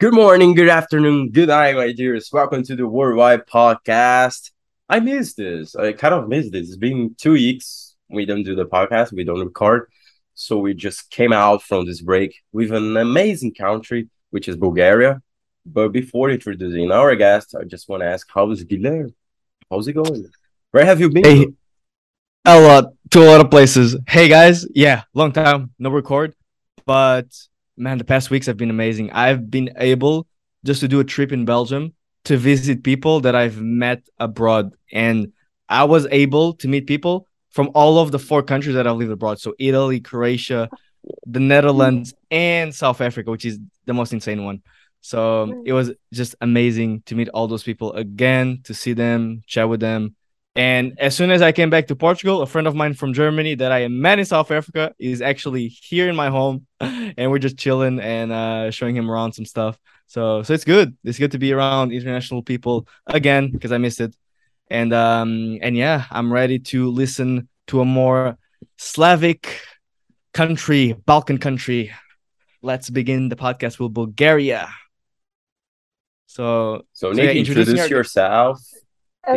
Good morning, good afternoon, good night, my dears. Welcome to the Worldwide Podcast. I miss this. I kind of miss this. It's been 2 weeks. We don't do the podcast. We don't record. So we just came out from this break with an amazing country, which is Bulgaria. But before introducing our guest, I just want to ask, how is Guilherme? How's it going? Where have you been? Hey, a lot. To a lot of places. Hey, guys. Yeah, long time. No record. But... man, the past weeks have been amazing. I've been able just to do a trip in Belgium to visit people that I've met abroad. And I was able to meet people from all of the four countries that I've lived abroad. So Italy, Croatia, the Netherlands, and South Africa, which is the most insane one. So it was just amazing to meet all those people again, to see them, chat with them. And as soon as I came back to Portugal, a friend of mine from Germany that I met in South Africa is actually here in my home, and we're just chilling and showing him around some stuff. So it's good. It's good to be around international people again because I missed it. And yeah, I'm ready to listen to a more Slavic country, Balkan country. Let's begin the podcast with Bulgaria. So Nick, yeah, introduce yourself.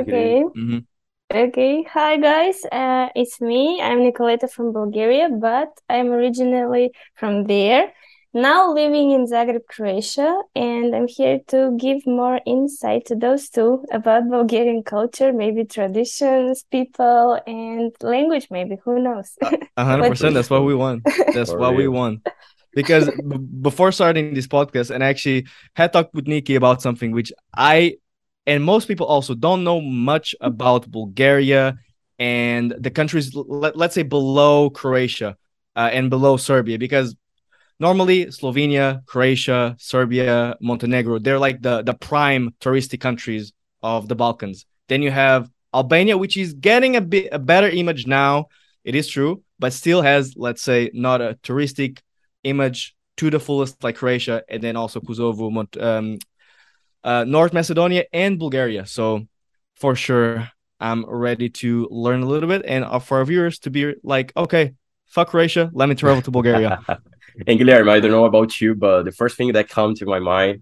Okay. Mm-hmm. Okay, hi guys, it's me, I'm Nikoleta from Bulgaria, but I'm originally from there, now living in Zagreb, Croatia, and I'm here to give more insight to those two about Bulgarian culture, maybe traditions, people, and language maybe, who knows. 100%, that's what we want, that's what we want. Because before starting this podcast, and I actually had talked with Nikki about something which I... and most people also don't know much about Bulgaria and the countries, let's say, below Croatia and below Serbia. Because normally Slovenia, Croatia, Serbia, Montenegro, they're like the prime touristic countries of the Balkans. Then you have Albania, which is getting a better image now. It is true, but still has, let's say, not a touristic image to the fullest like Croatia. And then also Kosovo, North Macedonia and Bulgaria. So for sure, I'm ready to learn a little bit and for our viewers to be like, okay, fuck Croatia, let me travel to Bulgaria. And Guilherme, I don't know about you, but the first thing that comes to my mind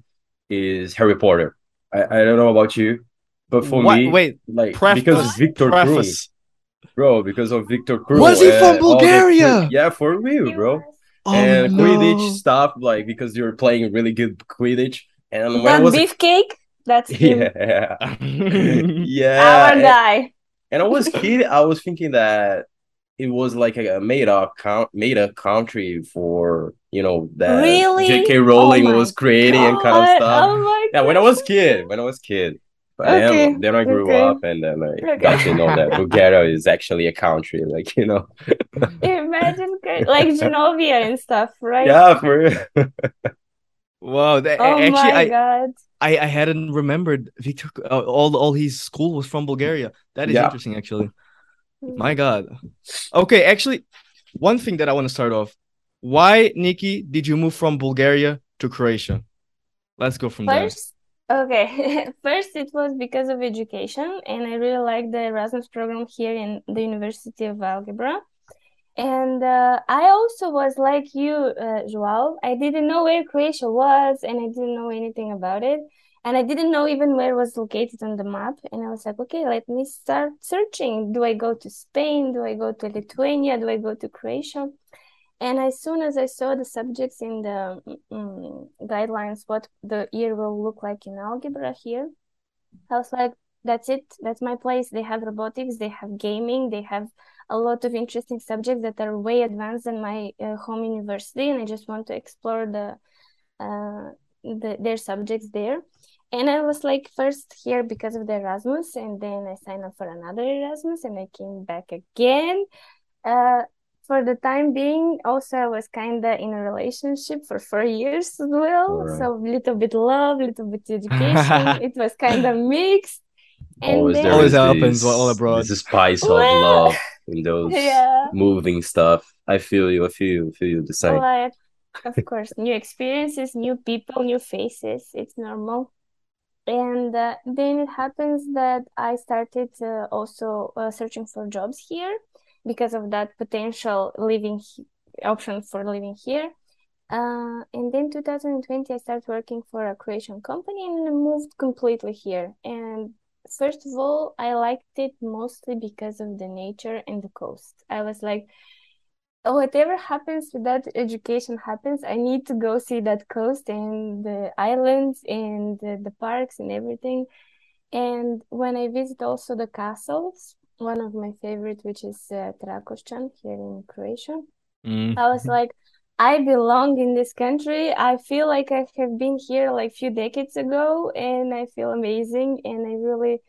is Harry Potter. I don't know about you, but for me, because of Viktor Krum. Was he from Bulgaria? Yeah, for real, bro. Oh, and no. Quidditch stuff, like because you're playing really good Quidditch. And that beefcake? That's him. Yeah. Yeah. Our guy. And I was kidding. I was thinking that it was like a made-up country for, you know, that really? J.K. Rowling was creating and kind of stuff. Oh my God. Yeah, when I was kid. But okay. Then I grew up and then I got to know that Bulgaria is actually a country, like, you know. Imagine, like, Genovia and stuff, right? Yeah, for real. Wow! I hadn't remembered Victor. All his school was from Bulgaria. That is interesting, actually. My God. Okay, actually, one thing that I want to start off. Why, Nikki, did you move from Bulgaria to Croatia? Let's go from there. Okay, first it was because of education, and I really liked the Erasmus program here in the University of Algebra. And I also was like you, João. I didn't know where Croatia was, and I didn't know anything about it. And I didn't know even where it was located on the map. And I was like, okay, let me start searching. Do I go to Spain? Do I go to Lithuania? Do I go to Croatia? And as soon as I saw the subjects in the guidelines, what the year will look like in algebra here, I was like, that's it. That's my place. They have robotics. They have gaming. They have a lot of interesting subjects that are way advanced than my home university, and I just want to explore their subjects there. And I was like first here because of the Erasmus, and then I signed up for another Erasmus, and I came back again. For the time being, also I was kind of in a relationship for 4 years as well, right. So little bit love, little bit education. It was kind of mixed. And always happens all abroad. This spice of love. In those moving stuff. I feel you the same. But, of course, new experiences, new people, new faces. It's normal. And then it happens that I started also searching for jobs here because of that potential living option for living here. And then 2020, I started working for a Croatian company and I moved completely here. And first of all, I liked it mostly because of the nature and the coast. I was like, whatever happens with that education happens, I need to go see that coast and the islands and the parks and everything. And when I visit also the castles, one of my favorite, which is Trakošcan here in Croatia, I was like, I belong in this country. I feel like I have been here like a few decades ago and I feel amazing. And I really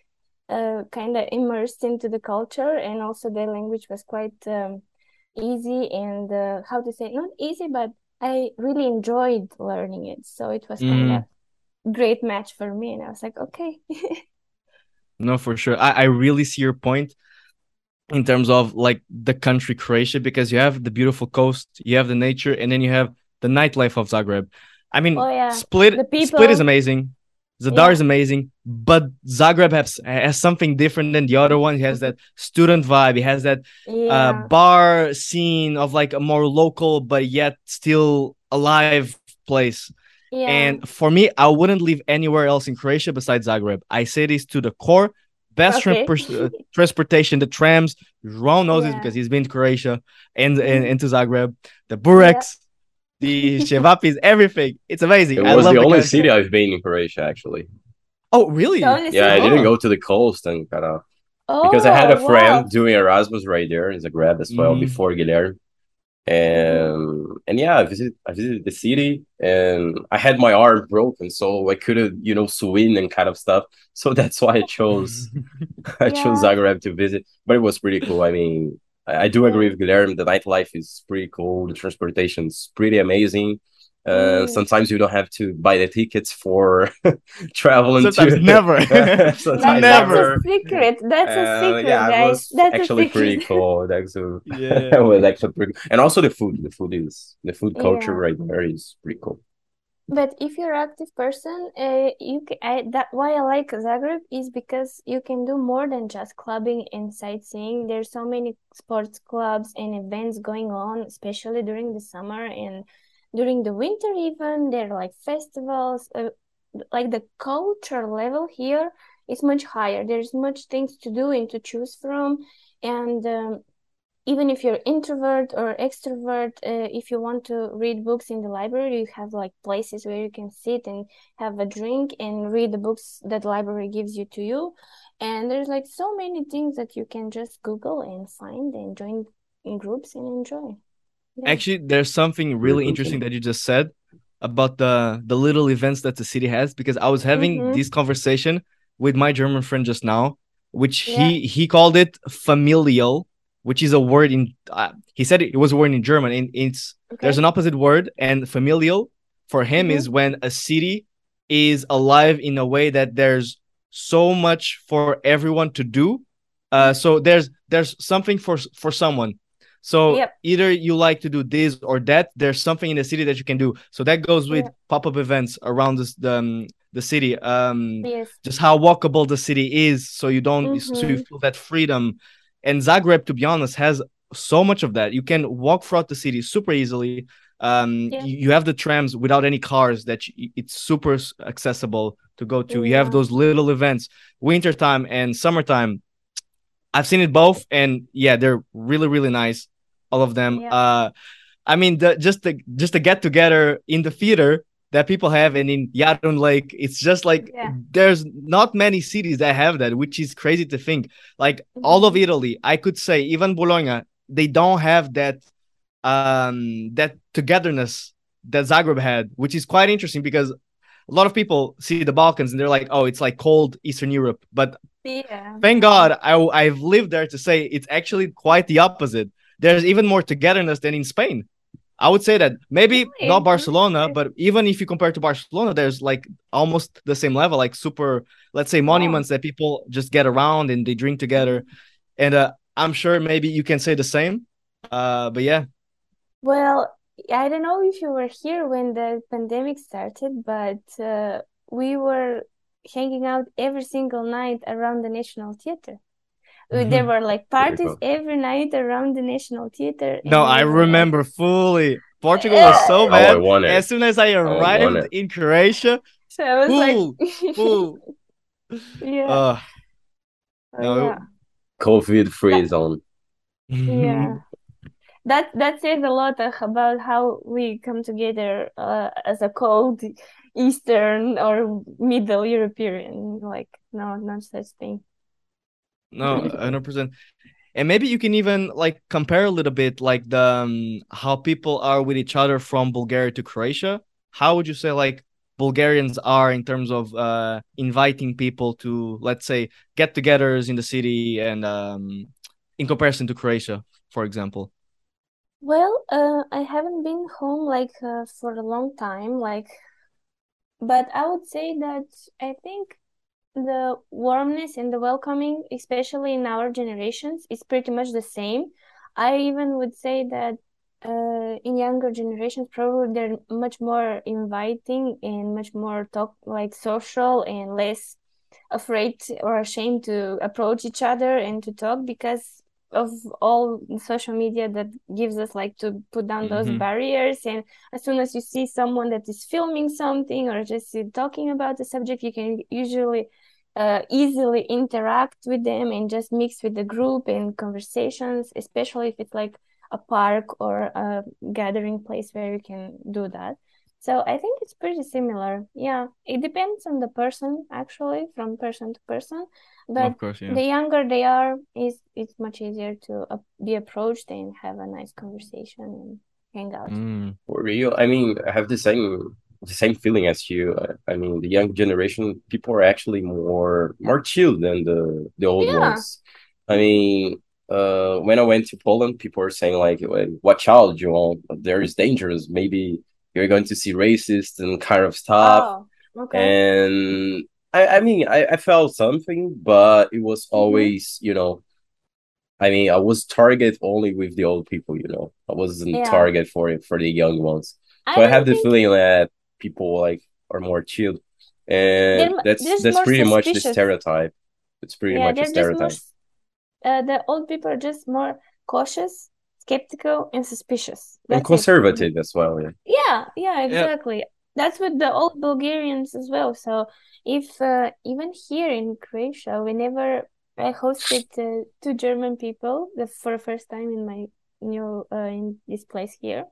kind of immersed into the culture, and also the language was quite easy and not easy, but I really enjoyed learning it. So it was kind of great match for me, and I was like, okay. No, for sure. I really see your point in terms of like the country Croatia, because you have the beautiful coast, you have the nature, and then you have the nightlife of Zagreb. I mean, Split is amazing. Zadar is amazing, but Zagreb has something different than the other one. It has that student vibe. It has that bar scene of like a more local, but yet still alive place. Yeah. And for me, I wouldn't live anywhere else in Croatia besides Zagreb. I say this to the core. Best transportation, the trams. Ron knows this because he's been to Croatia and to Zagreb. The bureks, the Shevapis, everything. It's amazing. It was the only city I've been in Croatia, actually. Oh, really? Yeah, I didn't go to the coast and kind of... because I had a friend doing Erasmus right there in Zagreb as well before Guilherme. And yeah, I visited the city, and I had my arm broken, so I couldn't, swim and kind of stuff. So that's why I chose Zagreb to visit. But it was pretty cool. I mean, I do agree with Guilherme. The nightlife is pretty cool. The transportation is pretty amazing. Sometimes you don't have to buy the tickets for traveling. Sometimes never. That's a secret. Yeah, guys. Pretty cool. It was actually pretty. And also the food culture right there is pretty cool. But if you're an active person, why I like Zagreb is because you can do more than just clubbing and sightseeing. There's so many sports clubs and events going on, especially during the summer and during the winter even. There are like festivals, like the culture level here is much higher. There's much things to do and to choose from. And even if you're introvert or extrovert, if you want to read books in the library, you have like places where you can sit and have a drink and read the books that the library gives you to you. And there's like so many things that you can just Google and find and join in groups and enjoy. Yeah. Actually, there's something really interesting that you just said about the little events that the city has, because I was having this conversation with my German friend just now, which he called it familial, which is a word in he said it was a word in German, and it's there's an opposite word, and familial for him is when a city is alive in a way that there's so much for everyone to do. So there's something for someone. So either you like to do this or that, there's something in the city that you can do. So that goes with pop-up events around the city. Just how walkable the city is, so you don't so you feel that freedom. And Zagreb, to be honest, has so much of that. You can walk throughout the city super easily. You have the trams without any cars. It's super accessible to go to. You have those little events, wintertime and summertime. I've seen it both, and they're really, really nice, all of them. I mean, just the get together in the theater that people have, and in Jadran Lake, it's just like there's not many cities that have that, which is crazy to think. Like all of Italy, I could say, even Bologna, they don't have that that togetherness that Zagreb had, which is quite interesting because a lot of people see the Balkans and they're like, oh, it's like cold Eastern Europe. But thank God I've lived there to say it's actually quite the opposite. There's even more togetherness than in Spain. I would say that maybe not Barcelona, but even if you compare to Barcelona, there's like almost the same level, like super, let's say, monuments that people just get around and they drink together. And I'm sure maybe you can say the same. But yeah. Well, I don't know if you were here when the pandemic started, but we were hanging out every single night around the National Theater. There were like parties every night around the National Theater. No, I remember fully. Portugal was so mad. As soon as I arrived in Croatia, so I was like, yeah. No. Yeah. COVID-free zone. Yeah. That says a lot about how we come together as a cold Eastern or Middle European. Like, no, not such thing. No, 100%. And maybe you can even like compare a little bit, like the how people are with each other from Bulgaria to Croatia. How would you say like Bulgarians are in terms of inviting people to, let's say, get-togethers in the city, and in comparison to Croatia, for example? Well, I haven't been home like for a long time, like, but I would say that I think the warmness and the welcoming, especially in our generations, is pretty much the same. I even would say that in younger generations, probably they're much more inviting and much more social and less afraid or ashamed to approach each other and to talk, because of all social media that gives us like to put down those barriers. And as soon as you see someone that is filming something or just talking about the subject, you can usually easily interact with them and just mix with the group and conversations, especially if it's like a park or a gathering place where you can do that. So I think it's pretty similar. Yeah, it depends on the person, actually, from person to person. But of course, the younger they are, it's much easier to be approached and have a nice conversation and hang out. For real, I mean, I have the same feeling as you. I mean, the young generation people are actually more chill than the old ones. I mean, when I went to Poland, people were saying like, "Watch out, Joel, there is dangerous. Maybe you're going to see racist and kind of stuff." Oh, okay. And I mean, I felt something, but it was always, I mean, I was target only with the old people, I wasn't target for the young ones. So I have the feeling that people like are more chilled, and that's pretty much the stereotype. It's pretty much a stereotype. The old people are just more cautious, skeptical, and suspicious. And conservative as well. Yeah, exactly. Yeah. That's with the old Bulgarians as well. So if even here in Croatia, whenever I hosted two German people for the first time in my in this place here,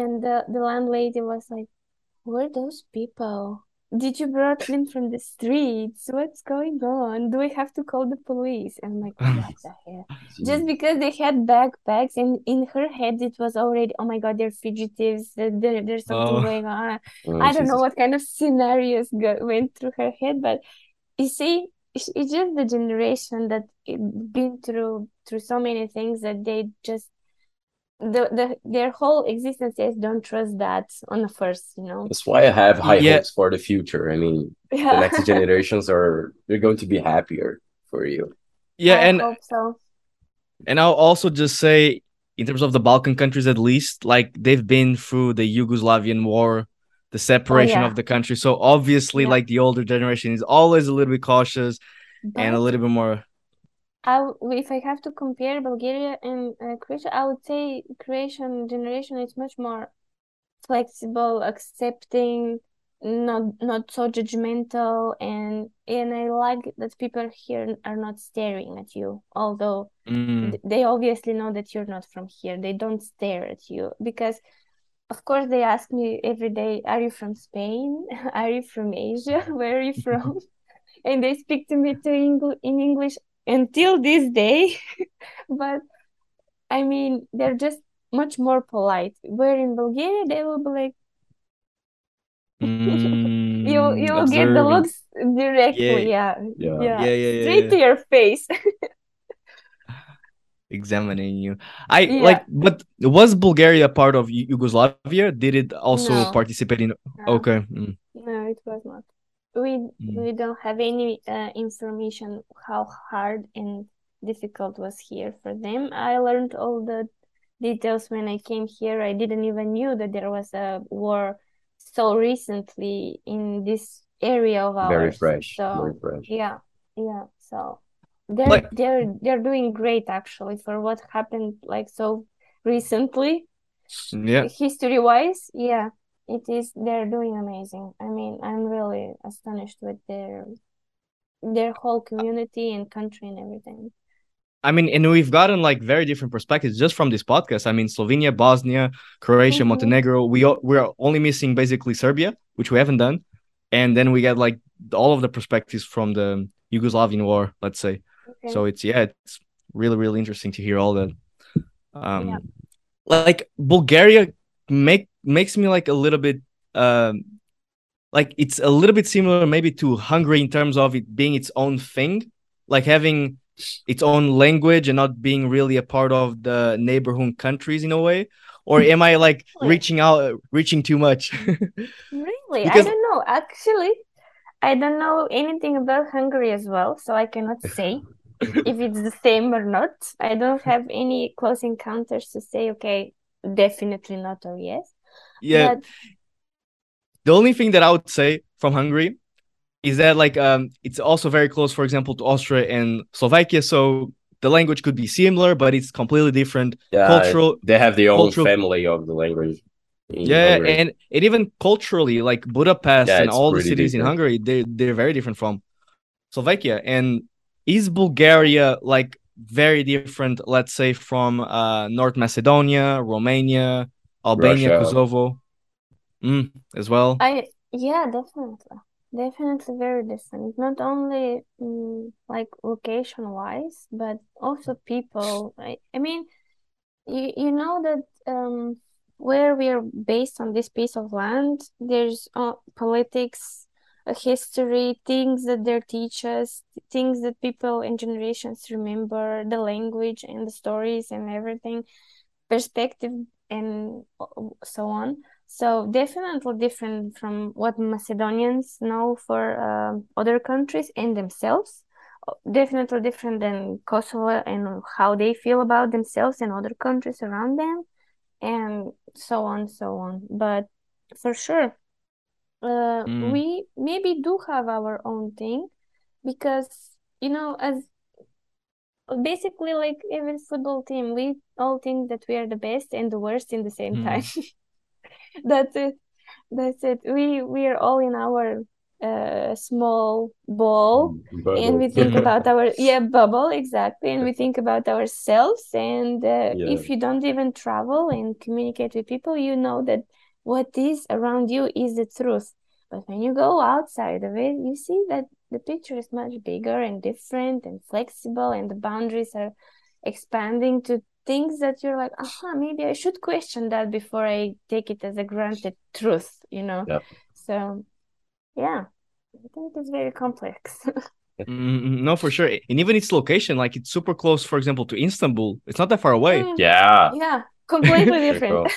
and the landlady was like, "Who are those people? Did you brought them from the streets? What's going on? Do we have to call the police?" And I'm like, what the hell? Just because they had backpacks, and in her head it was already, "Oh my God, they're fugitives. There's something going on." I don't know what kind of scenarios went through her head, but you see, it's just the generation that been through so many things that they just their whole existence is don't trust that on the first, That's why I have high hopes for the future. I mean, the next generations they're going to be happier for you. Yeah, I hope so. And I'll also just say, in terms of the Balkan countries, at least, like they've been through the Yugoslavian war, the separation of the country. So obviously, like the older generation is always a little bit cautious and a little bit more. If I have to compare Bulgaria and Croatia, I would say Croatian generation is much more flexible, accepting, not so judgmental, and I like that people here are not staring at you, although they obviously know that you're not from here. They don't stare at you because, of course, they ask me every day, "Are you from Spain? Are you from Asia? Where are you from?" And they speak to me in English until this day. But I mean, they're just much more polite, where in Bulgaria they will be like you will get the looks directly straight to your face. Examining you. But was Bulgaria part of Yugoslavia? Did it also participate in No, it was not. We don't have any information how hard and difficult was here for them. I learned all the details when I came here. I didn't even knew that there was a war so recently in this area of ours. Very fresh. Yeah. So they're doing great actually for what happened like so recently. Yeah. History-wise, yeah, it is. They're doing amazing. I mean, I'm really astonished with their whole community and country and everything. I mean, and we've gotten like very different perspectives just from this podcast. I mean, Slovenia, Bosnia, Croatia, mm-hmm. Montenegro. We're only missing basically Serbia, which we haven't done. And then we get like all of the perspectives from the Yugoslavian war, let's say. Okay. So it's really, really interesting to hear all that. Yeah. Like Bulgaria makes me like a little bit like it's a little bit similar maybe to Hungary in terms of it being its own thing, like having its own language and not being really a part of the neighborhood countries in a way. Or am I like reaching too much? Really? Because... I don't know. Actually, I don't know anything about Hungary as well, so I cannot say if it's the same or not. I don't have any close encounters to say, okay, definitely not or yes. Yeah. But... the only thing that I would say from Hungary is that like it's also very close, for example, to Austria and Slovakia. So the language could be similar, but it's completely different. Yeah, cultural. They have their own family of the language. Yeah, Hungary. And it even culturally, like Budapest and all the cities different in Hungary, they're very different from Slovakia. And is Bulgaria like very different, let's say, from North Macedonia, Romania, Albania, Russia, Kosovo, as well? Yeah, definitely. Definitely very different, not only like location-wise, but also people. I mean, you know that where we are based on this piece of land, there's politics, a history, things that they teach us, things that people in generations remember, the language and the stories and everything, perspective and so on. So definitely different from what Macedonians know for other countries and themselves. Definitely different than Kosovo and how they feel about themselves and other countries around them, and so on. But for sure, we maybe do have our own thing because, you know, as basically like every football team, we all think that we are the best and the worst in the same time. That's it. We are all in our small bubble. And we think about our bubble, exactly, and we think about ourselves, and if you don't even travel and communicate with people, you know that what is around you is the truth. But when you go outside of it, you see that the picture is much bigger and different and flexible, and the boundaries are expanding to things that you're like, maybe I should question that before I take it as a granted truth, you know? Yeah. So, yeah, I think it's very complex. No, for sure. And even its location, like it's super close, for example, to Istanbul. It's not that far away. Yeah. Yeah, completely different.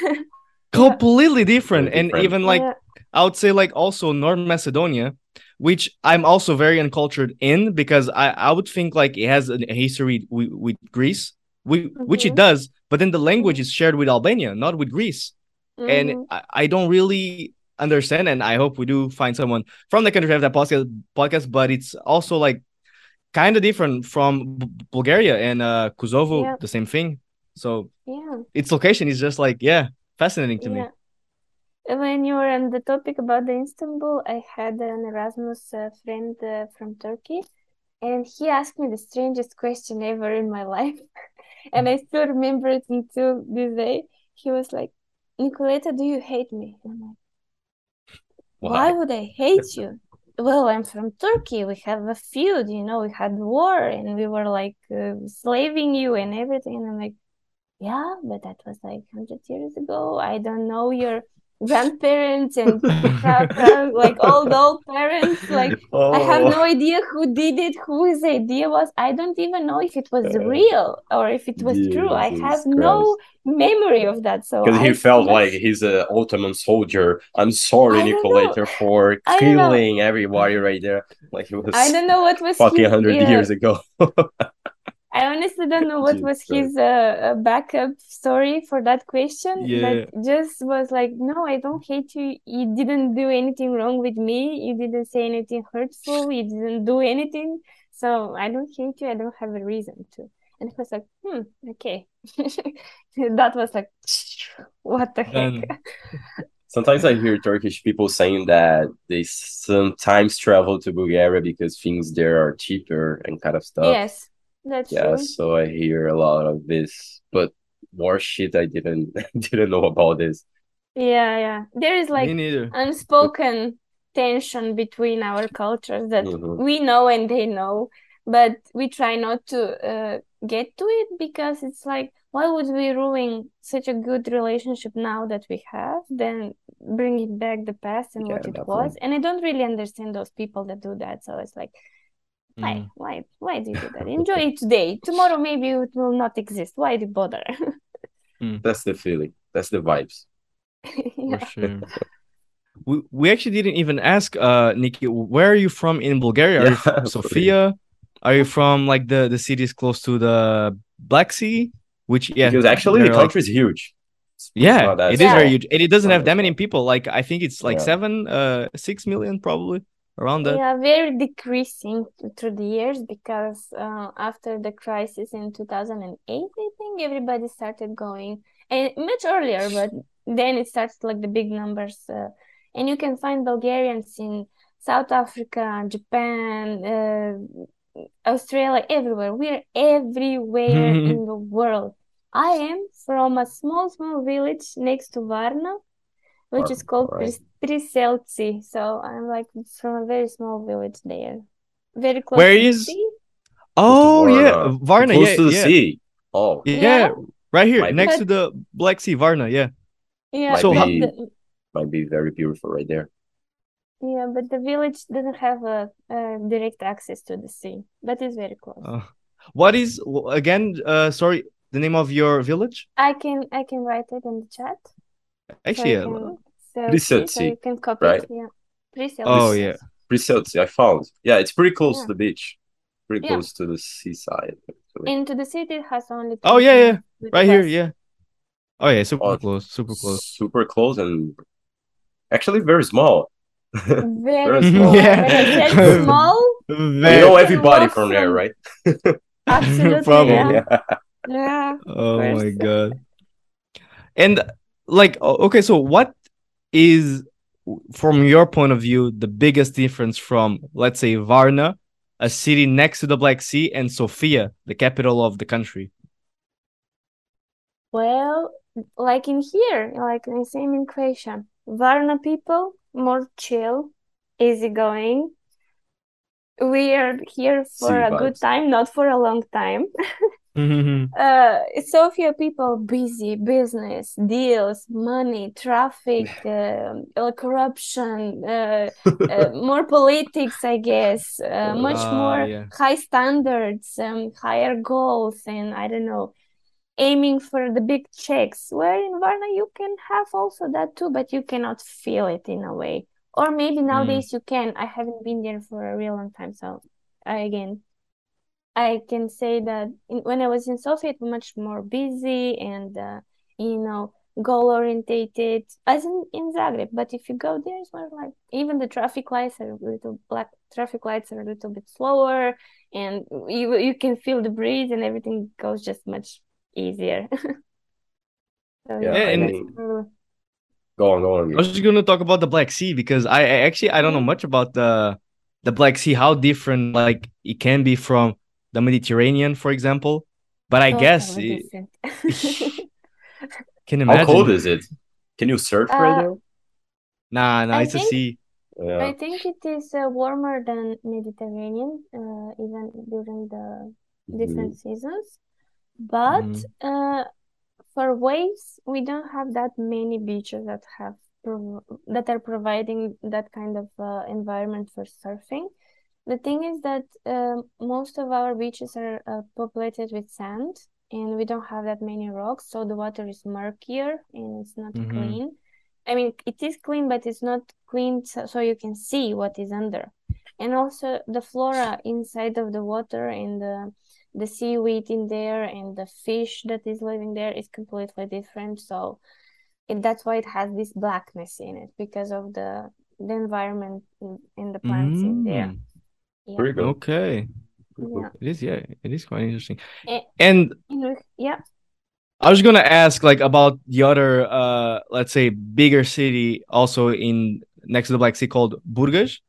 Completely different. And even like, I would say like also North Macedonia, which I'm also very uncultured in because I would think like it has a history with Greece. Which it does, but then the language is shared with Albania, not with Greece. And I don't really understand, and I hope we do find someone from the country to have that podcast, but it's also like kind of different from Bulgaria and Kosovo, the same thing. So its location is just like, fascinating to me. When you were on the topic about the Istanbul, I had an Erasmus friend from Turkey, and he asked me the strangest question ever in my life. And I still remember it until this day. He was like, "Nikoleta, do you hate me?" And I'm like, why would I hate you? Well, I'm from Turkey. We have a feud, you know, we had war and we were like slaving you and everything. And I'm like, yeah, but that was like 100 years ago. I don't know your grandparents and like old parents. Like, I have no idea who did it, whose idea was. I don't even know if it was real or if it was true. I have no memory of that. So because he felt like he's an Ottoman soldier. I'm sorry, Nikoleta, for killing everybody right there. Like, it was, I don't know what was fucking 100 years ago. I honestly don't know what was his backup story for that question, but just was like, no, I don't hate you. You didn't do anything wrong with me. You didn't say anything hurtful. You didn't do anything. So I don't hate you. I don't have a reason to. And it was like, okay. That was like, what the heck? Sometimes I hear Turkish people saying that they sometimes travel to Bulgaria because things there are cheaper and kind of stuff. Yes, that's true. So I hear a lot of this, but more shit I didn't know about this. Yeah. There is like unspoken tension between our cultures that we know and they know, but we try not to get to it because it's like, why would we ruin such a good relationship now that we have, then bring it back the past and what it was? And I don't really understand those people that do that. So it's like, why do you do that? Enjoy it today. Tomorrow maybe it will not exist. Why do you bother? That's the feeling. That's the vibes. For sure. We actually didn't even ask, Nikki, where are you from in Bulgaria? Are you from Sofia? Are you from like the cities close to the Black Sea? Which because actually the country is huge. It is very huge, and it doesn't have that many people. Like I think it's like 6 million probably around that. Yeah, very decreasing through the years because after the crisis in 2008, I think everybody started going, and much earlier, but then it starts like the big numbers. And you can find Bulgarians in South Africa, Japan, Australia, everywhere. We're everywhere in the world. I am from a small village next to Varna, which is called Prisetzi. So I'm like from a very small village there. Very close to the sea. Oh, yeah. Varna, close to the sea. Oh. Yeah. Right here, next to the Black Sea, Varna, Yeah. So might be very beautiful right there. Yeah, but the village doesn't have a direct access to the sea, but it's very close. What is again? Sorry, the name of your village? I can write it in the chat. Actually, so you can copy it. Yeah. Prisetzi, I found. Yeah, it's pretty close to the beach, pretty close to the seaside. Actually. Into the city it has only. Oh yeah, right here, Oh yeah, super close, and actually very small. Very small. Very small. You know everybody from there, right? Absolutely. Probably. Yeah. Oh my god. And like, okay, so what is, from your point of view, the biggest difference from, let's say, Varna, a city next to the Black Sea, and Sofia, the capital of the country? Well, like in here, like the same in Croatia, Varna people. More chill, easygoing. We are here for a good time, not for a long time. So few people, busy, business, deals, money, traffic, corruption, more politics, I guess, much more high standards, higher goals, and I don't know, aiming for the big checks, where in Varna you can have also that too, but you cannot feel it in a way. Or maybe nowadays you can. I haven't been there for a real long time, so I can say that when I was in Sofia, it was much more busy and goal orientated, as in Zagreb. But if you go there, it's more like even the traffic lights are a little bit slower, and you can feel the breeze, and everything goes just much easier. Go on. I was just gonna talk about the Black Sea because I don't know much about the Black Sea, how different like it can be from the Mediterranean, for example. But I guess can imagine. How cold is it? Can you surf right now? Nah, it's a sea. Yeah. I think it is warmer than Mediterranean, even during the different seasons. But for waves, we don't have that many beaches that are providing that kind of environment for surfing. The thing is that most of our beaches are populated with sand, and we don't have that many rocks, so the water is murkier and it's not clean. I mean, it is clean, but it's not clean so you can see what is under. And also the flora inside of the water and the seaweed in there and the fish that is living there is completely different. So that's why it has this blackness in it, because of the environment and the plants in there. Yeah. Pretty good. Okay. Yeah. It is, yeah. It is quite interesting. And yeah, I was gonna ask like about the other, let's say, bigger city also in next to the Black Sea called Burgas.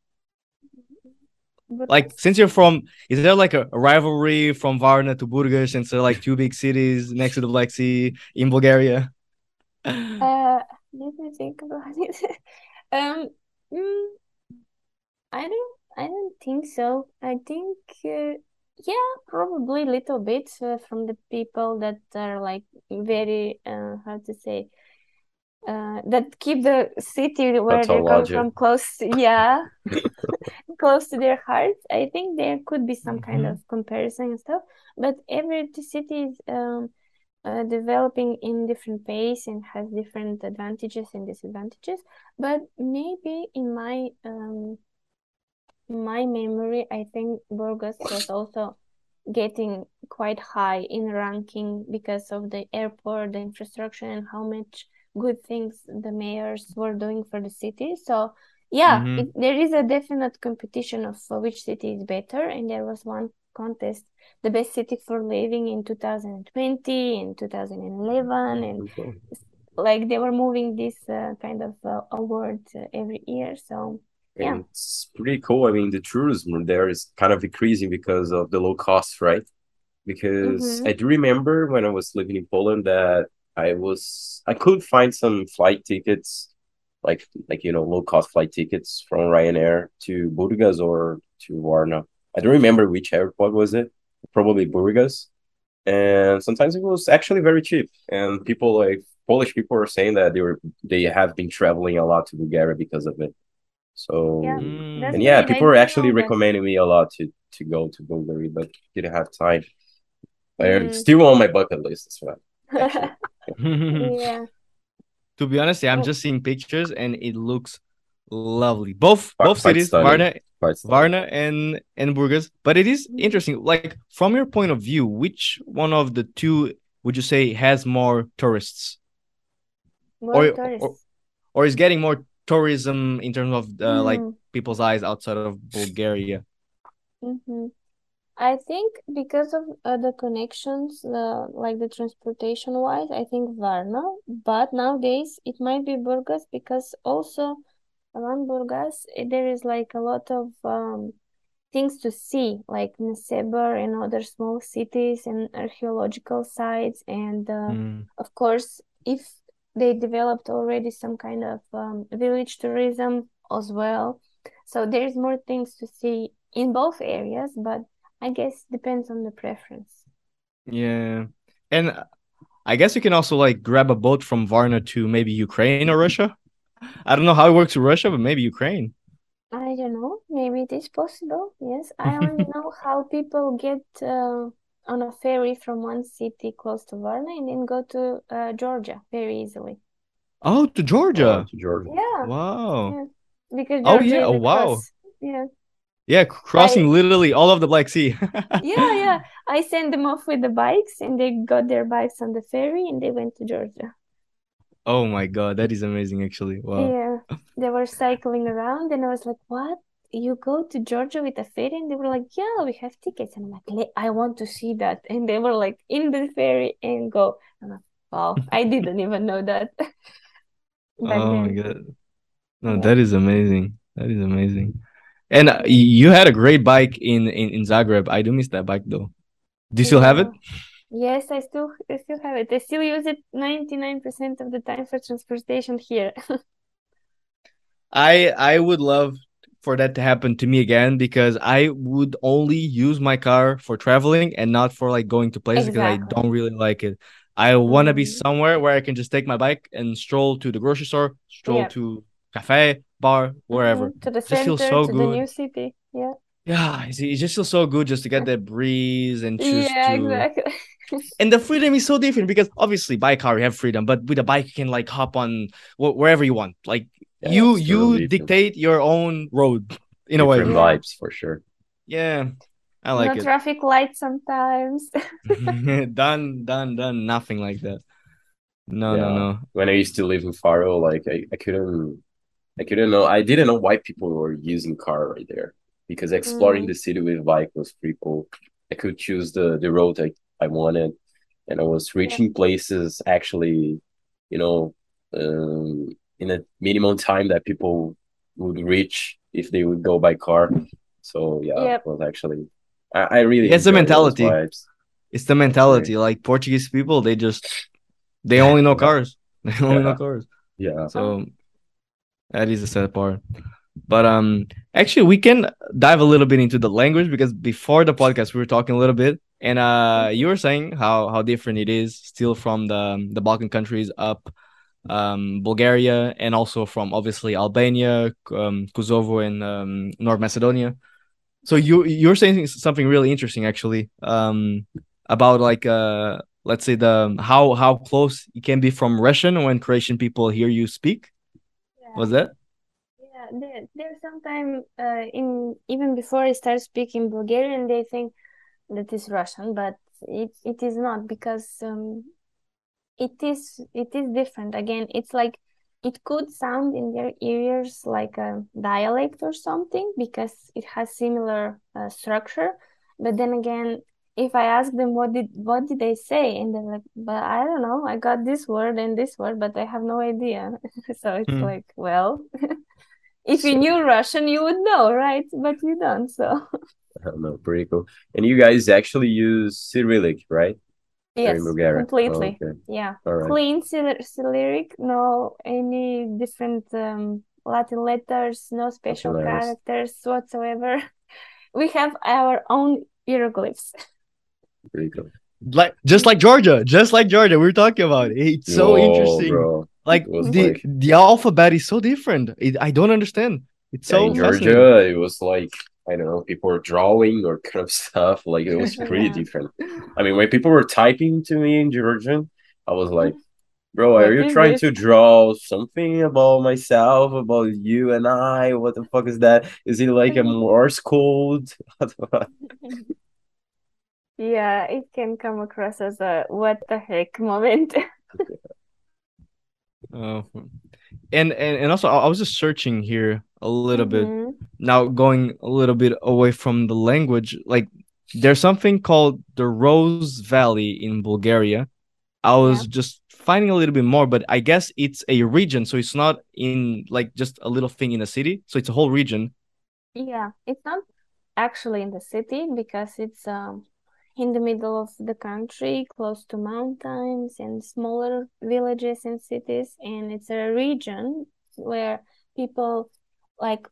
Like, since you're from, is there like a rivalry from Varna to Burgas, since they're like two big cities next to the Black Sea in Bulgaria? Let me think about it. I don't think so. I think, yeah, probably a little bit from the people that are like very, how to say, that keep the city where they come from close to, yeah, close to their hearts. I think there could be some kind of comparison and stuff, but every city is developing in different pace and has different advantages and disadvantages. But maybe in my my memory, I think Burgas was also getting quite high in ranking because of the airport, the infrastructure, and how much good things the mayors were doing for the city. So yeah, there is a definite competition of which city is better. And there was one contest, the best city for living in 2020 and 2011, and like they were moving this kind of award every year. So yeah, and it's pretty cool. I mean, the tourism there is kind of increasing because of the low cost, right? Because I do remember when I was living in Poland that I could find some flight tickets, like you know, low cost flight tickets from Ryanair to Burgas or to Varna. I don't remember which airport was it. Probably Burgas. And sometimes it was actually very cheap. And people like Polish people were saying that they have been traveling a lot to Bulgaria because of it. So yeah, and yeah, people were actually recommending me a lot to go to Bulgaria, but didn't have time. I'm still on my bucket list as well. Yeah. To be honest, I'm just seeing pictures and it looks lovely. Both cities, Varna and Burgas. But it is interesting. Like, from your point of view, which one of the two would you say has more tourists? Or is getting more tourism in terms of like people's eyes outside of Bulgaria? I think because of the connections, like the transportation-wise, I think Varna. But nowadays, it might be Burgas because also around Burgas, there is like a lot of things to see, like Nesebar and other small cities and archaeological sites. And of course, if they developed already some kind of village tourism as well. So there's more things to see in both areas, but I guess it depends on the preference. Yeah. And I guess you can also like grab a boat from Varna to maybe Ukraine or Russia. I don't know how it works in Russia, but maybe Ukraine. I don't know. Maybe it is possible. Yes. I only know how people get on a ferry from one city close to Varna and then go to Georgia very easily. Oh, to Georgia. To Georgia. Yeah. Wow. Yeah. Because Georgia Oh, wow. Yeah. Yeah, crossing literally all of the Black Sea. Yeah. I sent them off with the bikes and they got their bikes on the ferry and they went to Georgia. Oh my God, that is amazing actually. Wow. Yeah, they were cycling around and I was like, what? You go to Georgia with a ferry? And they were like, yeah, we have tickets. And I'm like, I want to see that. And they were like, in the ferry and go. I'm like, wow, I didn't even know that. My God. No, yeah. That is amazing. That is amazing. And you had a great bike in Zagreb. I do miss that bike though. Do you still have it? Yes, I still have it. I still use it 99% of the time for transportation here. I would love for that to happen to me again because I would only use my car for traveling and not for like going to places because I don't really like it. I want to be somewhere where I can just take my bike and stroll to the grocery store, stroll to cafe, bar, wherever. To the center, to the new city. Yeah. Yeah, it just feels so good just to get that breeze and choose exactly. And the freedom is so different because obviously by car you have freedom, but with a bike you can like hop on wherever you want. Like you dictate your own road in a way. Different vibes for sure. Yeah, I like it. No traffic lights sometimes. Done. Nothing like that. No. When I used to live in Faro, like I didn't know why people were using car right there. because exploring the city with bike was pretty cool. I could choose the road I wanted, and I was reaching places actually, you know, in a minimum time that people would reach if they would go by car. So yeah, it was actually, I really, it's the mentality. It's the mentality. Like Portuguese people, they just, they only know cars. They only know cars. Yeah. So that is the sad part. But actually, we can dive a little bit into the language, because before the podcast, we were talking a little bit, and you were saying how different it is still from the Balkan countries up Bulgaria, and also from obviously Albania, Kosovo, and North Macedonia. So you're saying something really interesting actually, about like let's say the how close it can be from Russian when Croatian people hear you speak. Yeah. Was that? Yeah, there's sometimes in even before I start speaking Bulgarian, they think that is Russian, but it is not, because it is different. Again, it's like it could sound in their ears like a dialect or something, because it has similar structure. But then again, if I ask them what did they say, and they're like, but I don't know, I got this word and this word, but I have no idea. So it's like, well, if you knew Russian, you would know, right? But you don't, so. I don't know, pretty cool. And you guys actually use Cyrillic, right? Yes, completely. Oh, okay. Yeah, right. Clean Cyrillic, no any different Latin letters, no special characters whatsoever. We have our own hieroglyphs. Pretty cool. Like just like Georgia, we were talking about. It's so interesting. Bro. Like the alphabet is so different. I don't understand. It's so in Georgia, it was like, I don't know, people were drawing or kind of stuff. Like, it was pretty different. I mean, when people were typing to me in Georgian, I was like, bro, are you trying to draw something about myself, about you and I? What the fuck is that? Is it like a Morse code? Yeah, it can come across as a what the heck moment. And also, I was just searching here a little bit. Now, going a little bit away from the language, like there's something called the Rose Valley in Bulgaria. I was just finding a little bit more, but I guess it's a region, so it's not in like just a little thing in a city. So it's a whole region. Yeah, it's not actually in the city, because it's in the middle of the country, close to mountains and smaller villages and cities. And it's a region where people, like,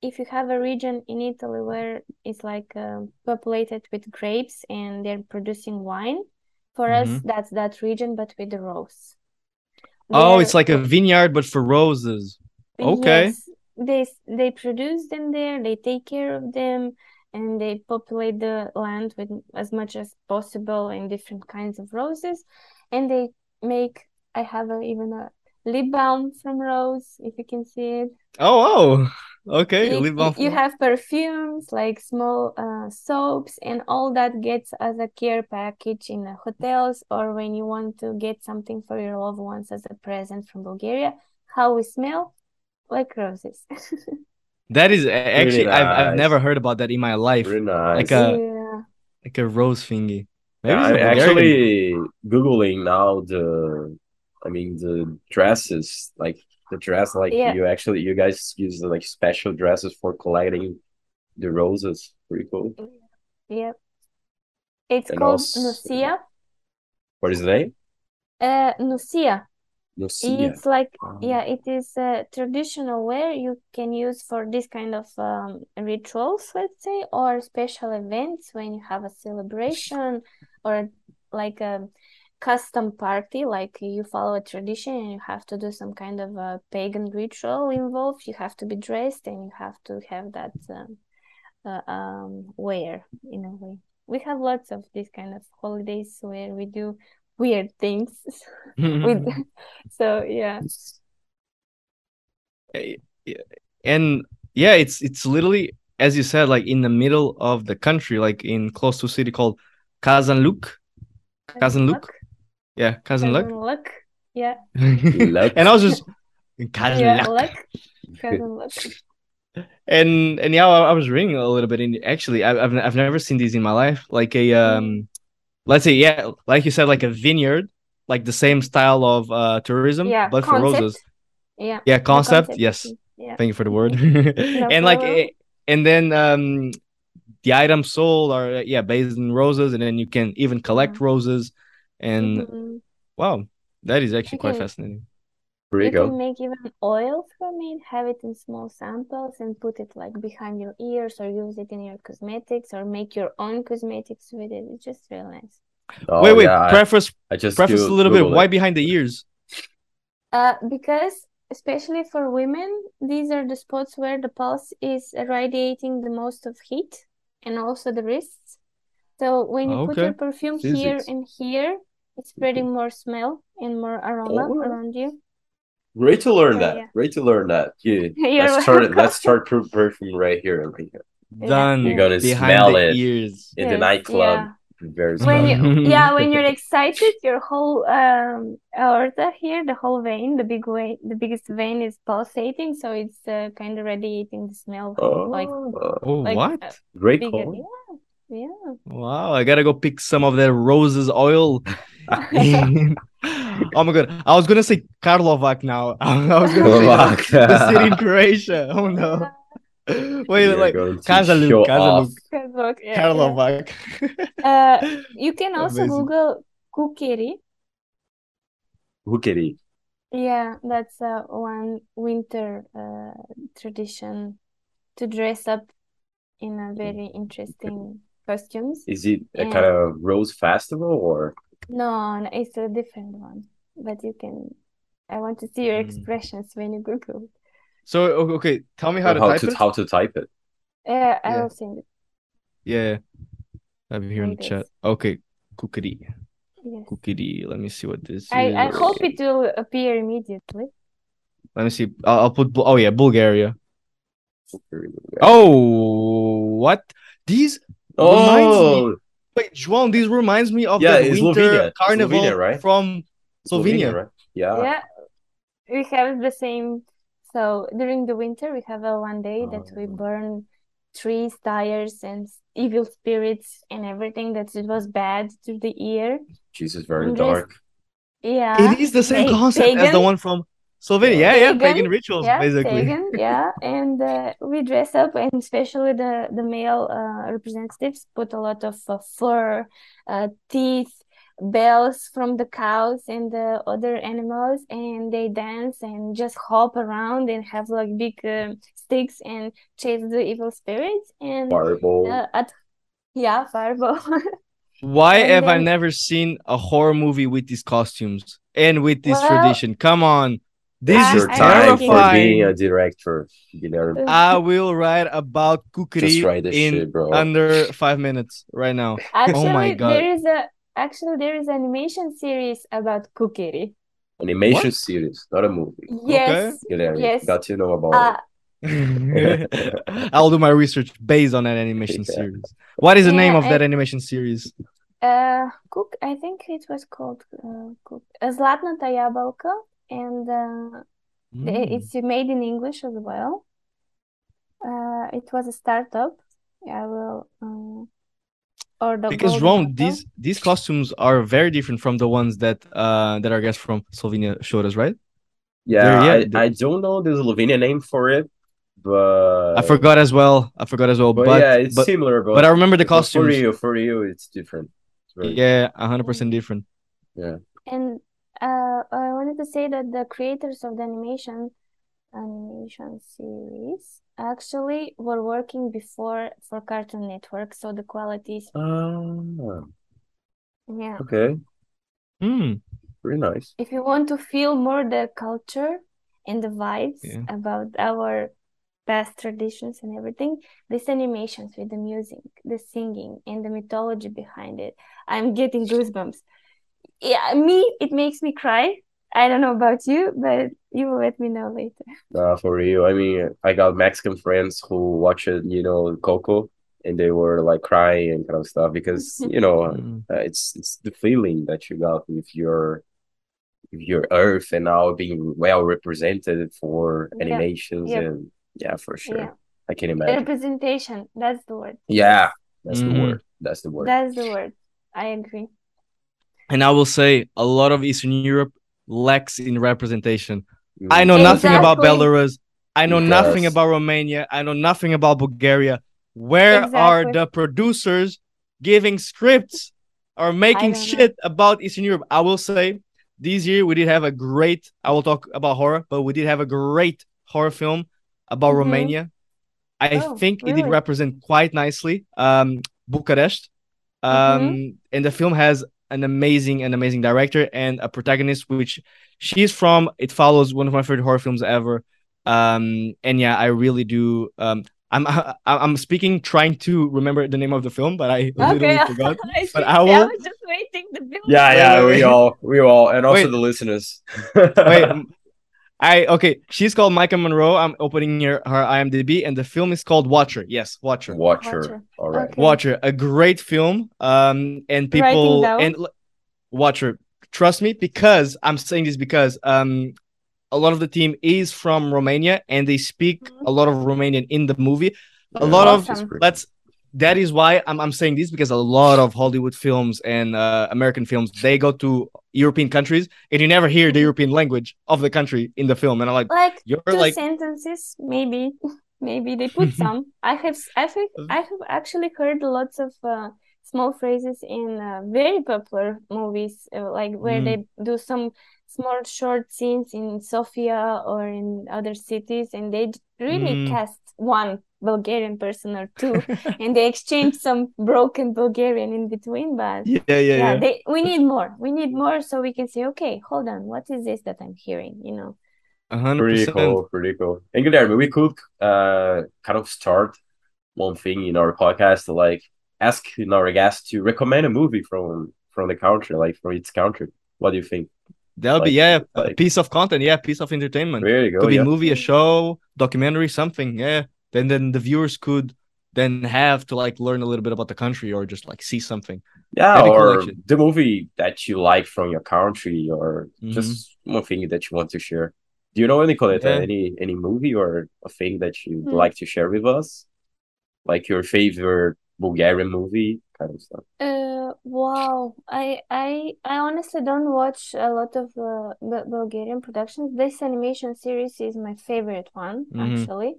if you have a region in Italy where it's like populated with grapes and they're producing wine, for us, that's that region, but with the rose. It's like a vineyard, but for roses. Okay. Yes, they produce them there, they take care of them, and they populate the land with as much as possible in different kinds of roses. And they make, I have even a lip balm from rose, if you can see it. Okay, lip balm. You have perfumes, like small soaps, and all that gets as a care package in the hotels, or when you want to get something for your loved ones as a present from Bulgaria. How we smell? Like roses. That is actually, nice. I've never heard about that in my life. Nice. Like a rose thingy. Maybe I'm actually Googling now the dresses, like the dress, like you guys use like special dresses for collecting the roses. Pretty cool. Yeah. It's called Nusia. What is the name? Nusia. It's like, it is a traditional wear you can use for this kind of rituals, let's say, or special events when you have a celebration or like a custom party, like you follow a tradition and you have to do some kind of a pagan ritual involved. You have to be dressed and you have to have that wear in a way. We have lots of these kind of holidays where we do weird things. It's literally, as you said, like in the middle of the country, like in close to a city called Kazanluk. Kazanluk. Yeah. And I was just Kazanluk. And yeah, I was reading a little bit, and actually, I've never seen these in my life. Like a let's say, yeah, like you said, like a vineyard, like the same style of tourism, but concept. For roses. Yeah, concept. Yes, yeah. Thank you for the word. And like, and then the items sold are based in roses, and then you can even collect roses. And wow, that is actually quite fascinating. You can make even oil from it, have it in small samples, and put it like behind your ears, or use it in your cosmetics, or make your own cosmetics with it. It's just real nice. Oh, wait, preface. I just preface a little bit. Why behind the ears? Because especially for women, these are the spots where the pulse is radiating the most of heat, and also the wrists. So when you put your perfume here and here, it's spreading more smell and more aroma around you. Great to learn that. Yeah. Great to learn that. Let's start perfume right here and right here. Done. You're gonna smell it in the nightclub. Yeah. Very when you're excited, your whole aorta here, the whole vein, the biggest vein is pulsating, so it's kind of radiating the smell. Great call. Yeah. Wow, I gotta go pick some of the roses oil. Oh my god, I was gonna say Karlovac now. I was gonna say the city in Croatia. Oh no. Wait, like Kazanluk, Karlovac. You can also Google Kukeri. Kukeri. Yeah, that's one winter tradition to dress up in a very interesting costumes. Is it a kind of rose festival or? No, it's a different one. But you can. I want to see your expressions when you Google. So okay, tell me how to type it. I will send it. Yeah, I'm here in the chat. Okay, Kukeri. Yes. Kukeri. Let me see what this is. I hope it will appear immediately. Let me see. I'll put. Oh yeah, Bulgaria. Oh, what these? Oh. Reminds me. Wait, João, this reminds me of the winter carnival from Slovenia, right? Yeah, we have the same. So during the winter, we have a one day that we burn trees, tires, and evil spirits and everything that it was bad to the year. Jesus, very dark. Yeah, it is the same concept as the one from Slovenia. Yeah, pagan rituals, basically. Pagan, and we dress up, and especially the male representatives put a lot of fur, teeth, bells from the cows and the other animals, and they dance and just hop around and have like big sticks and chase the evil spirits and fireball. Fireball. Why have I never seen a horror movie with these costumes and with this tradition? Come on. This is your time for being a director. I will write about Kukeri under 5 minutes right now. Actually, oh my god! There is an animation series about Kukeri. Animation series, not a movie. Yes, yes. Got to know about it. I'll do my research based on that animation series. What is the name of that animation series? I think it was called Zlatna Yabalka. And it's made in English as well. It was a startup. I will because Rome, these costumes are very different from the ones that our guests from Slovenia showed us, right? I don't know the Slovenian name for it, but I forgot as well. But yeah, it's similar. But I remember the costumes. For you, it's different. It's 100% different. Yeah. And I wanted to say that the creators of the animation series actually were working before for Cartoon Network, so the quality is very nice. If you want to feel more the culture and the vibes about our past traditions and everything, these animations with the music, the singing, and the mythology behind it, I'm getting goosebumps. Yeah, it makes me cry. I don't know about you, but you will let me know later. For real. I mean, I got Mexican friends who watched, Coco, and they were like crying and kind of stuff because, it's the feeling that you got with your earth and now being well represented for animations and Yeah, for sure. Yeah. I can imagine. Representation. That's the word. Yeah. That's the word. That's the word. That's the word. I agree. And I will say a lot of Eastern Europe lacks in representation. I know nothing about Belarus. I know nothing about Romania. I know nothing about Bulgaria. Where are the producers giving scripts or making shit about Eastern Europe? I will say this year we did have a great, I will talk about horror, but we did have a great horror film about Romania. I think it did represent quite nicely Bucharest. And the film has an amazing director and a protagonist, which she's from. It follows one of my favorite horror films ever. And yeah, I really do. I'm speaking, trying to remember the name of the film, but I literally forgot. But I will. I was just waiting the film. Yeah, we all, and also the listeners. She's called Micah Monroe. I'm opening her IMDb, and the film is called Watcher. Yes, Watcher. Watcher. All right. Okay. Watcher, a great film. And people and Watcher. Trust me, because I'm saying this because a lot of the team is from Romania, and they speak a lot of Romanian in the movie. That is why I'm saying this, because a lot of Hollywood films and American films, they go to European countries and you never hear the European language of the country in the film. And I'm like you're two sentences, maybe they put some. I have actually heard lots of small phrases in very popular movies, like where they do some small short scenes in Sofia or in other cities, and they really cast one Bulgarian person or two, and they exchange some broken Bulgarian in between. But yeah. We need more, so we can say, okay, hold on, what is this that I'm hearing? You know, 100%. Pretty cool. And Guilherme, we could kind of start one thing in our podcast, like asking our guests to recommend a movie from the country, like from its country. What do you think? That'll be a piece of content, piece of entertainment. There you go. Could be a movie, a show, documentary, something, Then the viewers could then have to learn a little bit about the country or just see something. Yeah, or the movie that you like from your country, or just one thing that you want to share. Do you know, Nikoleta, any movie or a thing that you'd like to share with us? Like your favorite Bulgarian movie, kind of stuff. Wow, I honestly don't watch a lot of Bulgarian productions. This animation series is my favorite one, actually.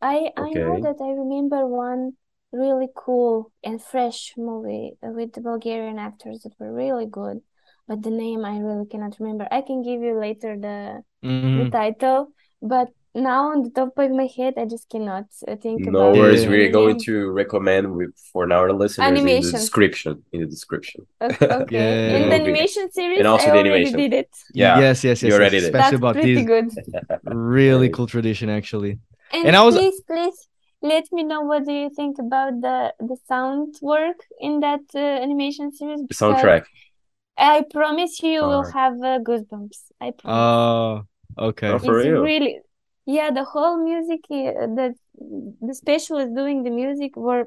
I know that I remember one really cool and fresh movie with the Bulgarian actors that were really good, but the name I really cannot remember. I can give you later the title, but now on the top of my head, I just cannot think about it. No worries, we're going to recommend for our listeners animation. In the description. Okay. In the animation series, and also the animation. Did it. Yeah. Yes. You already did. That's about pretty good. Really cool tradition, actually. And I was... please let me know what do you think about the sound work in that animation series. The soundtrack. I promise you will have goosebumps. I promise. Oh, okay. It's really... Yeah, the whole music that the special is doing the music were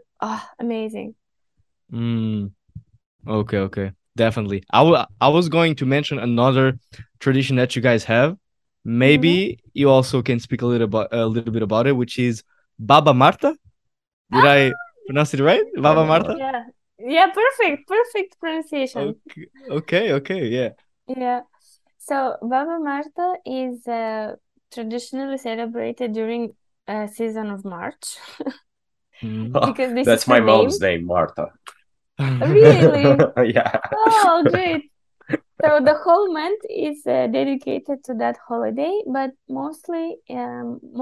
amazing. Okay. Definitely. I was going to mention another tradition that you guys have. Maybe you also can speak a little bit about it, which is Baba Marta. Did I pronounce it right? Baba Marta? Yeah, perfect pronunciation. Okay, yeah. Yeah. So Baba Marta is traditionally celebrated during a season of March. Because that's my mom's name, Marta. Really? Yeah. Oh, great. So the whole month is dedicated to that holiday, but mostly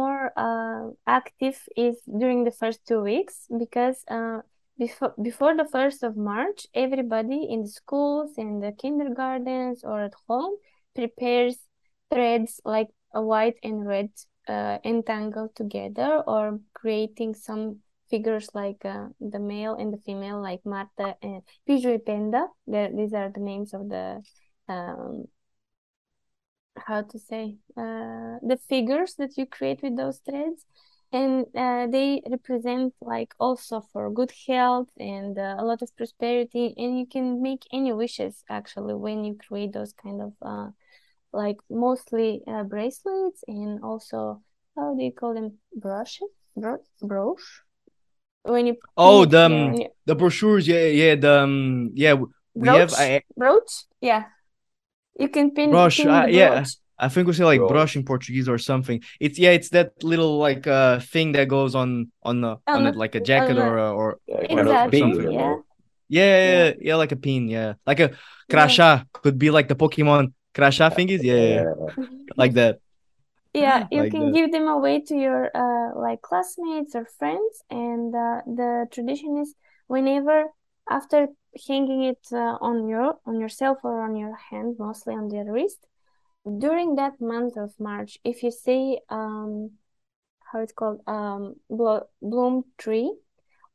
more active is during the first 2 weeks, because before the 1st of March, everybody in the schools, in the kindergartens or at home prepares threads like a white and red entangled together, or creating some figures like the male and the female, like Marta and Pijo and Penda. These are the names of the the figures that you create with those threads, and they represent also for good health and a lot of prosperity, and you can make any wishes actually when you create those kind of mostly bracelets, and also how do you call them? Brushes? Brooch? When you the brochures, we have brooch, yeah. You can pin brush, yeah. I think we say like brush in Portuguese or something. It's it's that little like thing that goes on it, like a jacket or exactly, something. Yeah, like a pin, like a crasha could be like the Pokemon crasha thingies, like that. Yeah, you like can give them away to your like classmates or friends, and the tradition is whenever after hanging it on yourself or on your hand, mostly on the wrist, during that month of March, if you see how it's called bloom tree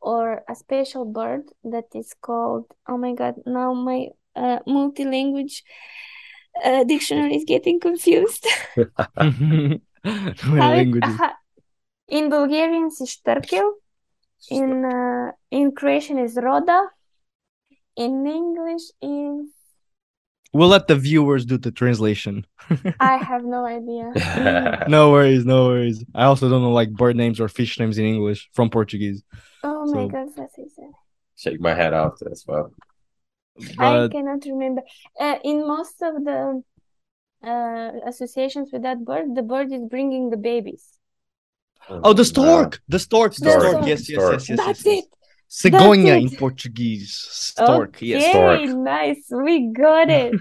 or a special bird that is called, oh my god, now my multi-language dictionary is getting confused. In Bulgarian is Štrkel, in Croatian is Roda, in English is... We'll let the viewers do the translation. I have no idea. No worries. I also don't know like bird names or fish names in English from Portuguese. Oh my god, that's easy. Shake my head off as well. But I cannot remember. In most of the associations with that bird, the bird is bringing the babies. Oh, the stork! The stork. Yes. That's it. Cegonha in Portuguese. Stork. Okay, yes. Stork. Nice. We got it.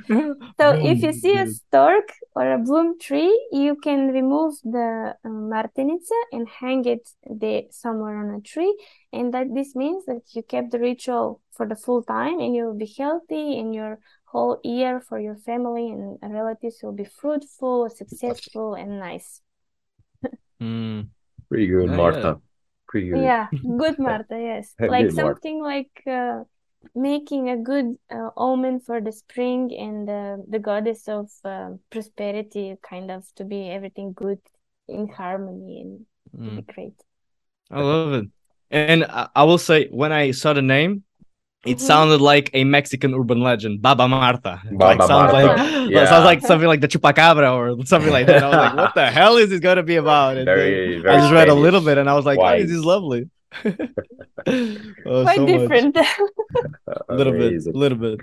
So if you see a stork or a bloom tree, you can remove the Martinica and hang it there somewhere on a tree. And that this means that you kept the ritual for the full time and you will be healthy and your whole year for your family and relatives will be fruitful, successful, and nice. Pretty good, Marta. Yeah, good Marta, yes. Like something like making a good omen for the spring and the goddess of prosperity, kind of, to be everything good in harmony and to be great. I love it. And I will say, when I saw the name, it sounded like a Mexican urban legend, Baba Marta. Sounds like something like the Chupacabra or something like that. I was like, what the hell is this going to be about? And I just read a little bit and I was like, oh, this is lovely. Quite so different. A little bit.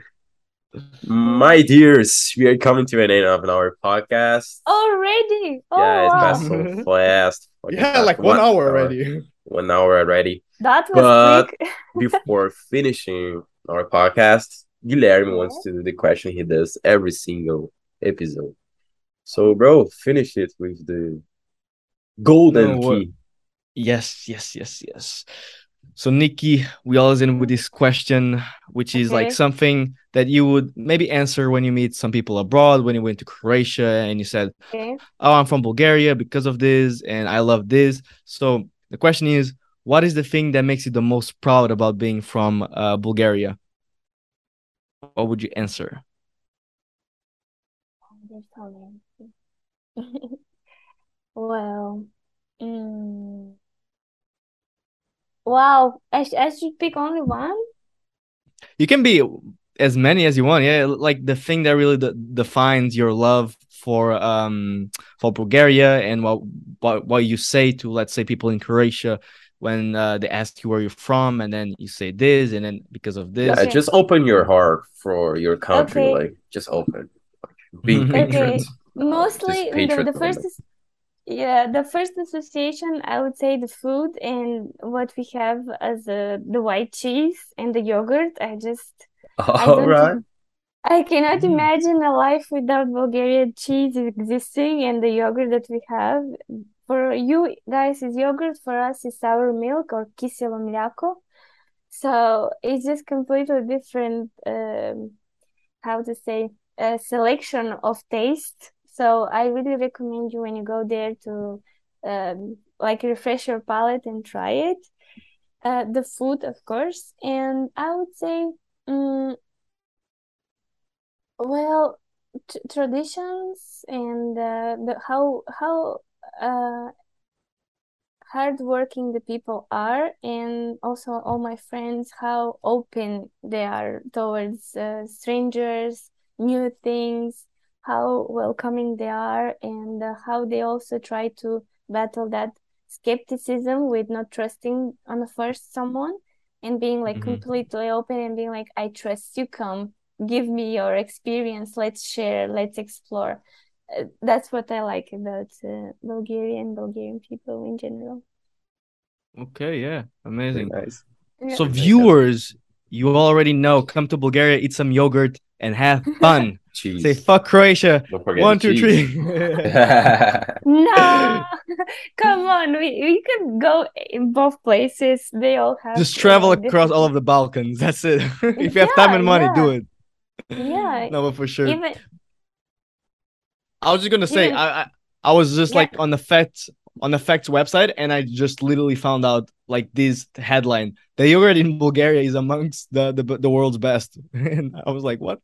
My dears, we are coming to an end of our podcast. Already? Oh, yeah, it's so fast. Yeah, like one hour already. That was quick. Before finishing our podcast, Guilherme wants to do the question he does every single episode. So, bro, finish it with the golden key. Yes. So, Nikki, we always end with this question, which is like something that you would maybe answer when you meet some people abroad, when you went to Croatia and you said, oh, I'm from Bulgaria because of this and I love this. So, the question is, what is the thing that makes you the most proud about being from Bulgaria? What would you answer? Wow. I should pick only one? You can be as many as you want. Yeah, like the thing that really defines your love for Bulgaria and what you say to, let's say, people in Croatia when they ask you where you're from, and then you say this, and then because of this. Yeah, just open your heart for your country. Okay. Like, just open. Being patriotic. Mostly, the first is, the first association, I would say the food and what we have as the white cheese and the yogurt. I cannot imagine a life without Bulgarian cheese existing and the yogurt that we have. For you guys, it's yogurt. For us, it's sour milk or kiselo mlijeko. So it's just completely different, selection of taste. So I really recommend you when you go there to refresh your palate and try it. The food, of course. And I would say, traditions and how hardworking the people are, and also all my friends, how open they are towards strangers, new things, how welcoming they are, and how they also try to battle that skepticism with not trusting on the first someone and being like completely open and being like, I trust you, come give me your experience, let's share, let's explore. That's what I like about Bulgarian people in general. Okay, yeah, amazing. Nice. Yeah. So viewers, you already know, come to Bulgaria, eat some yogurt and have fun. Cheese. Say fuck Croatia. 1, 2, 3. No, come on. We can go in both places. They all have. Just travel across all of the Balkans. That's it. If you have time and money, do it. Yeah. No, but for sure. I was just gonna say, I was just like on the facts website, and I just literally found out like this headline: the yogurt in Bulgaria is amongst the world's best, and I was like, what?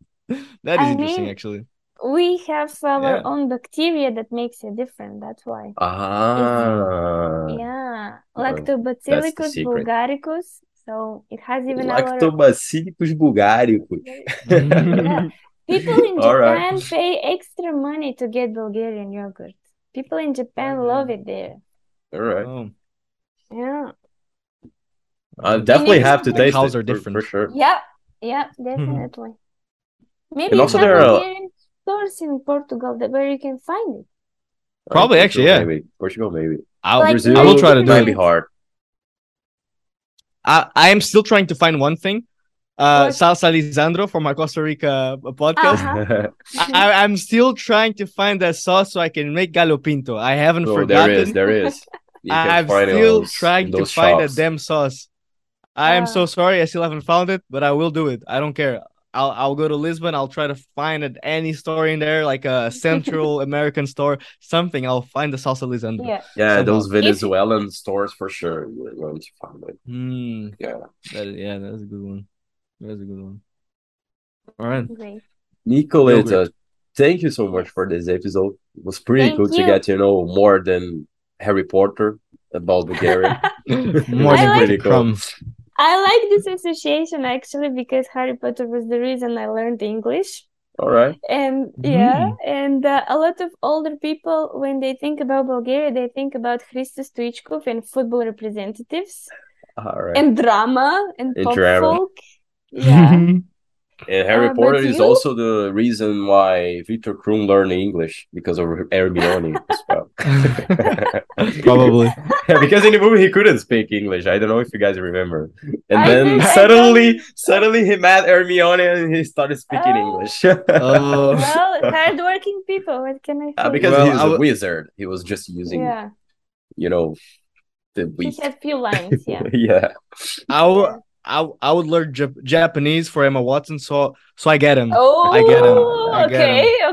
That is interesting, actually. We have our own bacteria that makes it different. That's why. Yeah. Lactobacillus bulgaricus. So it has even Lactobacillus bulgaricus. Yeah. People in Japan pay extra money to get Bulgarian yogurt. People in Japan love it there. All right. Oh. Yeah. I definitely have to taste it. Cows are different. For sure. Yeah. Yeah, definitely. Maybe and also there are stores in Portugal that where you can find it. Probably, actually, yeah. Maybe. Portugal, maybe. I will try to do it. It might be hard. I am still trying to find one thing. Salsa Lisandro for my Costa Rica podcast. I'm still trying to find that sauce so I can make gallo pinto. I haven't forgotten. There is. I'm still trying to find that damn sauce. I am so sorry. I still haven't found it, but I will do it. I don't care. I'll go to Lisbon. I'll try to find at any store in there, like a Central American store, something. I'll find the salsa Lisandro. Yeah, those Venezuelan stores for sure. You're going to find it. That's a good one. That's a good one. All right, okay. Nikoleta, thank you so much for this episode. It was pretty cool to get to know more than Harry Potter about Bulgaria. More than pretty cool. I like this association actually because Harry Potter was the reason I learned English. All right. And a lot of older people, when they think about Bulgaria, they think about Hristo Stoichkov and football representatives. All right. And drama and pop folk. Yeah. And Harry Potter is also the reason why Viktor Krum learned English, because of Hermione as well. Probably. Because in the movie he couldn't speak English. I don't know if you guys remember. And suddenly he met Hermione and he started speaking English. Well, hardworking people. What can I say? Because he was a wizard. He was just using, the weak. He had few lines, yeah. Yeah. I would learn Japanese for Emma Watson, so I get him. Oh, I get him.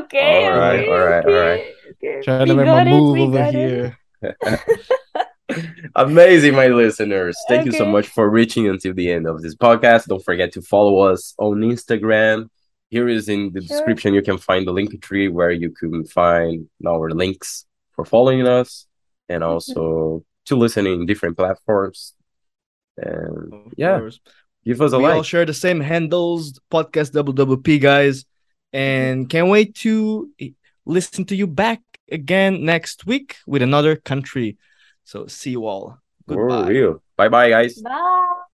Okay. All right. Trying to make my move over here. Amazing, my listeners. Thank you so much for reaching until the end of this podcast. Don't forget to follow us on Instagram. Here is in the description. You can find the link tree where you can find our links for following us and also to listen in different platforms. Give us a like. We all share the same handles, podcast WWP guys, and can't wait to listen to you back again next week with another country. So see you all. Goodbye. Bye bye guys. Bye.